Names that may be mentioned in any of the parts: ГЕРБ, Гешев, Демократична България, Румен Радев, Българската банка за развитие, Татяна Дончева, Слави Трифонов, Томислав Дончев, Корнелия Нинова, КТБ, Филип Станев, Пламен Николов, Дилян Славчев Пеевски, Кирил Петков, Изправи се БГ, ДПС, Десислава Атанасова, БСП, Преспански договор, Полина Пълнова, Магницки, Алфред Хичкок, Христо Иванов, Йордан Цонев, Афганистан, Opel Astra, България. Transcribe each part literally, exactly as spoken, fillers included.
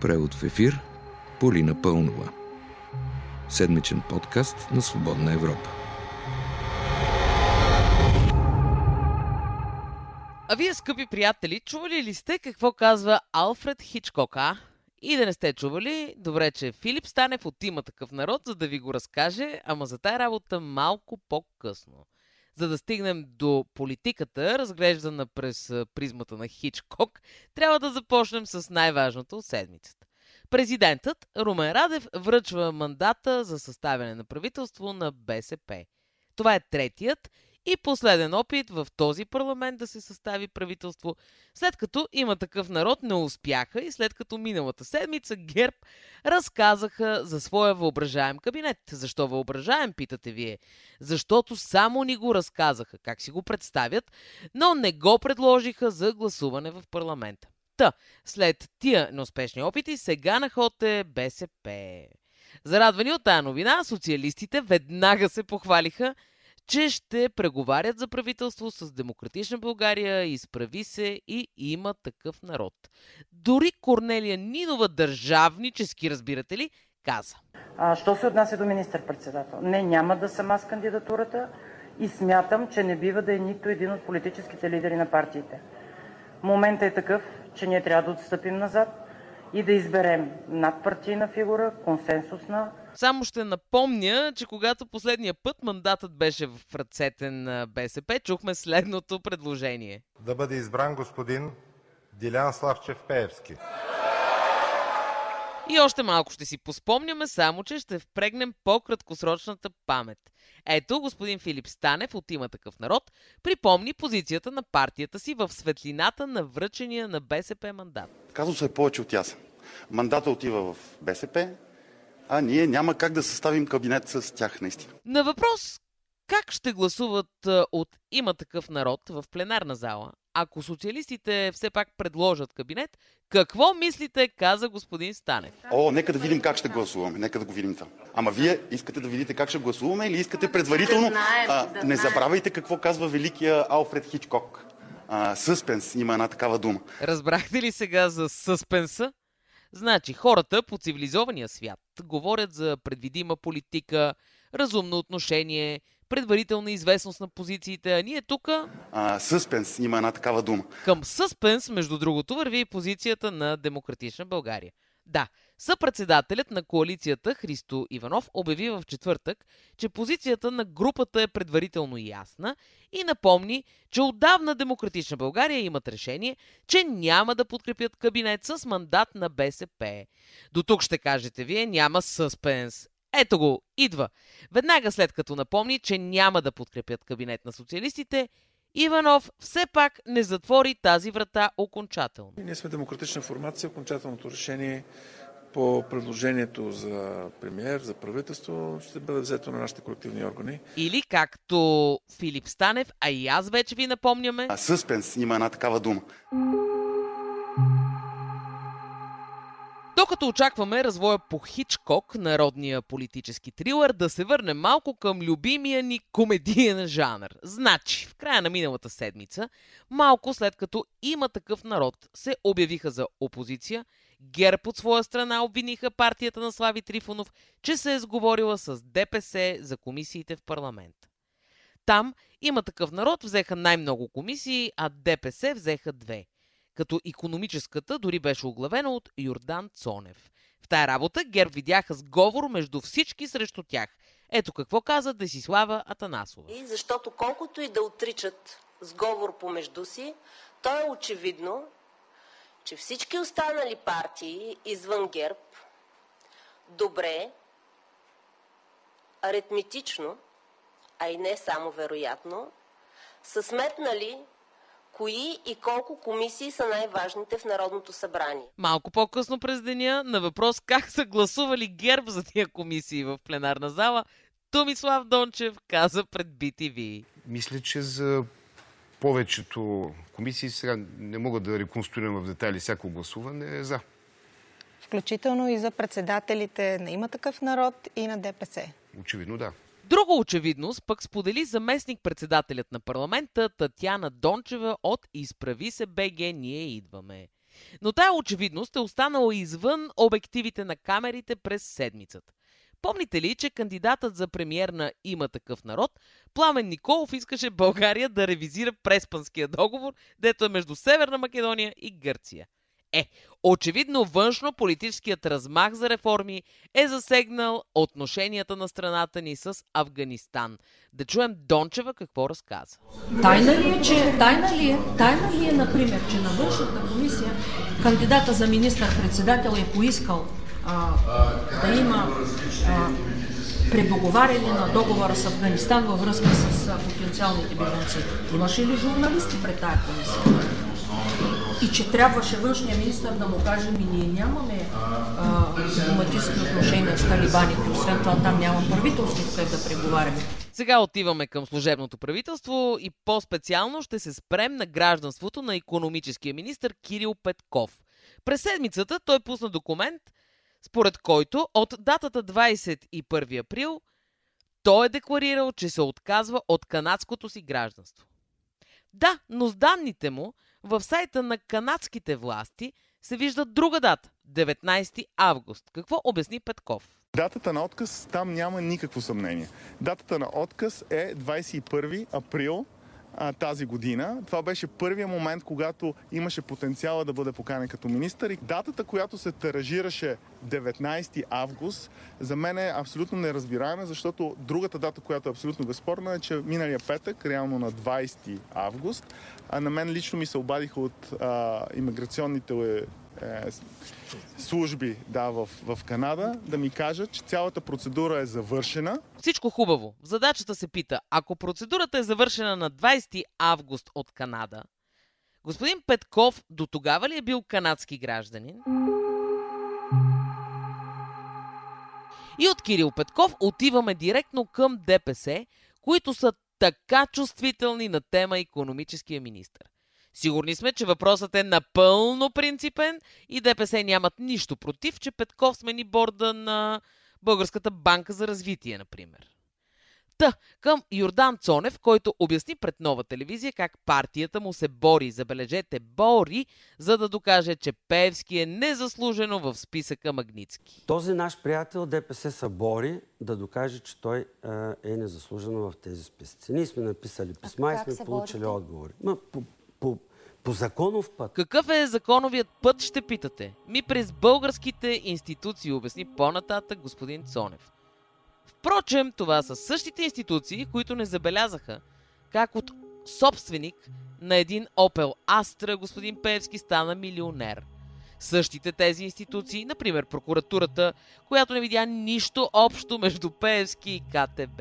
Превод в ефир Полина Пълнова. Седмичен подкаст на Свободна Европа. А вие, скъпи приятели, чували ли сте какво казва Алфред Хичкок, а? И да не сте чували, добре, че Филип Станев от има такъв народ, за да ви го разкаже, ама за тая работа малко по-късно. За да стигнем до политиката, разглеждана през призмата на Хичкок, трябва да започнем с най-важното от седмицата. Президентът Румен Радев връчва мандата за съставяне на правителство на БСП. Това е третият и последен опит в този парламент да се състави правителство, след като има такъв народ не успяха и след като миналата седмица ГЕРБ разказаха за своя въображаем кабинет. Защо въображаем, питате вие? Защото само ни го разказаха, как си го представят, но не го предложиха за гласуване в парламента. Та, след тия неуспешни опити, сега на ход е БСП. Зарадвани от тая новина, социалистите веднага се похвалиха, че ще преговарят за правителство с Демократична България, Изправи се и има такъв народ. Дори Корнелия Нинова държавнически, разбирате ли, каза. А, що се отнася до министър-председател? Не, няма да съм аз кандидатурата и смятам, че не бива да е нито един от политическите лидери на партиите. Моментът е такъв, че ние трябва да отстъпим назад и да изберем надпартийна фигура, консенсусна. Само ще напомня, че когато последния път мандатът беше в ръцете на БСП, чухме следното предложение. Да бъде избран господин Дилян Славчев Пеевски. И още малко ще си поспомняме, само че ще впрегнем по-краткосрочната памет. Ето, господин Филип Станев от има такъв народ припомни позицията на партията си в светлината на връчения на БСП мандат. Казусът се повече от ясен. Мандата отива в БСП, а ние няма как да съставим кабинет с тях, наистина. На въпрос как ще гласуват от има такъв народ в пленарна зала, ако социалистите все пак предложат кабинет, какво мислите, каза господин Станев? О, нека да видим как ще гласуваме, нека да го видим там. Ама вие искате да видите как ще гласуваме или искате предварително? А, не забравяйте какво казва великия Алфред Хичкок. А, съспенс, има една такава дума. Разбрахте ли сега за съспенса? Значи, хората по цивилизования свят говорят за предвидима политика, разумно отношение, предварителна известност на позициите, а ние тук... А, съспенс, има една такава дума. Към съспенс, между другото, върви и позицията на Демократична България. Да, съпредседателят на коалицията Христо Иванов обяви в четвъртък, че позицията на групата е предварително ясна и напомни, че отдавна Демократична България имат решение, че няма да подкрепят кабинет с мандат на БСП. До тук ще кажете вие, няма съспенс. Ето го, идва. Веднага след като напомни, че няма да подкрепят кабинет на социалистите, Иванов все пак не затвори тази врата окончателно. Ние сме демократична формация. Окончателното решение по предложението за премиер, за правителство, ще бъде взето на нашите колективни органи. Или както Филип Станев, а и аз вече ви напомняме... А, съспенс, има една такава дума. Докато очакваме развоя по Хичкок, народния политически трилър, да се върне малко към любимия ни комедиен жанр. Значи, в края на миналата седмица, малко след като има такъв народ, се обявиха за опозиция, ГЕРБ от своя страна обвиниха партията на Слави Трифонов, че се е сговорила с ДПС за комисиите в парламент. Там има такъв народ, взеха най-много комисии, а ДПС взеха две. Като икономическата дори беше оглавена от Йордан Цонев. В тая работа ГЕРБ видяха сговор между всички срещу тях. Ето какво каза Десислава Атанасова. И защото колкото и да отричат сговор помежду си, то е очевидно, че всички останали партии извън ГЕРБ добре, аритметично, а и не само вероятно, са сметнали кои и колко комисии са най-важните в Народното събрание. Малко по-късно през деня на въпрос как са гласували ГЕРБ за тия комисии в пленарна зала, Томислав Дончев каза пред би ти ви. Мисля, че за повечето комисии сега не мога да реконструирам в детайли всяко гласуване за. Включително и за председателите на Има такъв народ и на ДПС. Очевидно да. Друга очевидност пък сподели заместник-председателят на парламента Татяна Дончева от Изправи се БГ, ние идваме. Но тая очевидност е останала извън обективите на камерите през седмицата. Помните ли, че кандидатът за премиер на Има такъв народ, Пламен Николов, искаше България да ревизира Преспанския договор, дето е между Северна Македония и Гърция? Е, очевидно външно-политическият размах за реформи е засегнал отношенията на страната ни с Афганистан. Да чуем Дончева какво разказа. Тайна ли е, че, тайна ли е, тайна ли е, например, че на външната комисия кандидата за министър-председател е поискал а, да има а, предоговаряне на договора с Афганистан във връзка с а, потенциалните бежанци? Имаше ли журналисти пред тая комисия? И че трябваше външния министър да му каже: ми ние нямаме дипломатически отношения с талибаните, освен това там няма правителство, с което да преговаряме. Сега отиваме към служебното правителство и по-специално ще се спрем на гражданството на икономическия министър Кирил Петков. През седмицата той пусна документ, според който от датата двадесет и първи април той е декларирал, че се отказва от канадското си гражданство. Да, но с данните му в сайта на канадските власти се вижда друга дата – деветнадесети август. Какво обясни Петков? Датата на отказ там няма никакво съмнение. Датата на отказ е двадесет и първи април а, тази година. Това беше първият момент, когато имаше потенциала да бъде поканен като министър. И датата, която се тиражираше деветнадесети август, за мен е абсолютно неразбираема, защото другата дата, която е абсолютно безспорна, е, че миналия петък, реално на двадесети август, а на мен лично ми се обадиха от а, имиграционните е, служби да, в, в Канада, да ми кажат, че цялата процедура е завършена. Всичко хубаво. Задачата се пита, ако процедурата е завършена на двадесети август от Канада, господин Петков до тогава ли е бил канадски гражданин? И от Кирил Петков отиваме директно към ДПС, които са така чувствителни на тема икономическия министър. Сигурни сме, че въпросът е напълно принципен и ДПС нямат нищо против, че Петков смени борда на Българската банка за развитие, например. Та, към Йордан Цонев, който обясни пред Нова телевизия как партията му се бори, забележете, бори, за да докаже, че Пеевски е незаслужено в списъка Магницки. Този наш приятел ДПС се бори да докаже, че той е незаслужено в тези списъци. Ние сме написали писма и сме получили борите? Отговори. Ма, по, по, по законов път. Какъв е законовият път, ще питате? Ми през българските институции, обясни по-нататък господин Цонев. Впрочем, това са същите институции, които не забелязаха как от собственик на един Opel Astra господин Пеевски стана милионер. Същите тези институции, например прокуратурата, която не видя нищо общо между Пеевски и КТБ.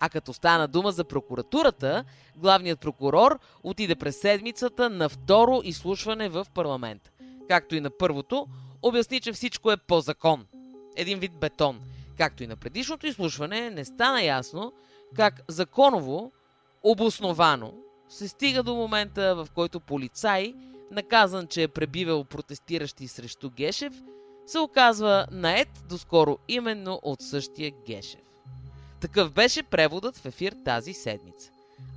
А като стана дума за прокуратурата, главният прокурор отиде през седмицата на второ изслушване в парламент. Както и на първото, обясни, че всичко е по закон. Един вид бетон. Както и на предишното изслушване, не стана ясно как законово, обосновано, се стига до момента, в който полицай, наказан, че е пребивал протестиращи срещу Гешев, се оказва наед доскоро именно от същия Гешев. Такъв беше преводът в ефир тази седмица.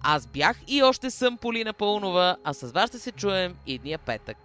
Аз бях и още съм Полина Пълнова, а с вас ще се чуем идния петък.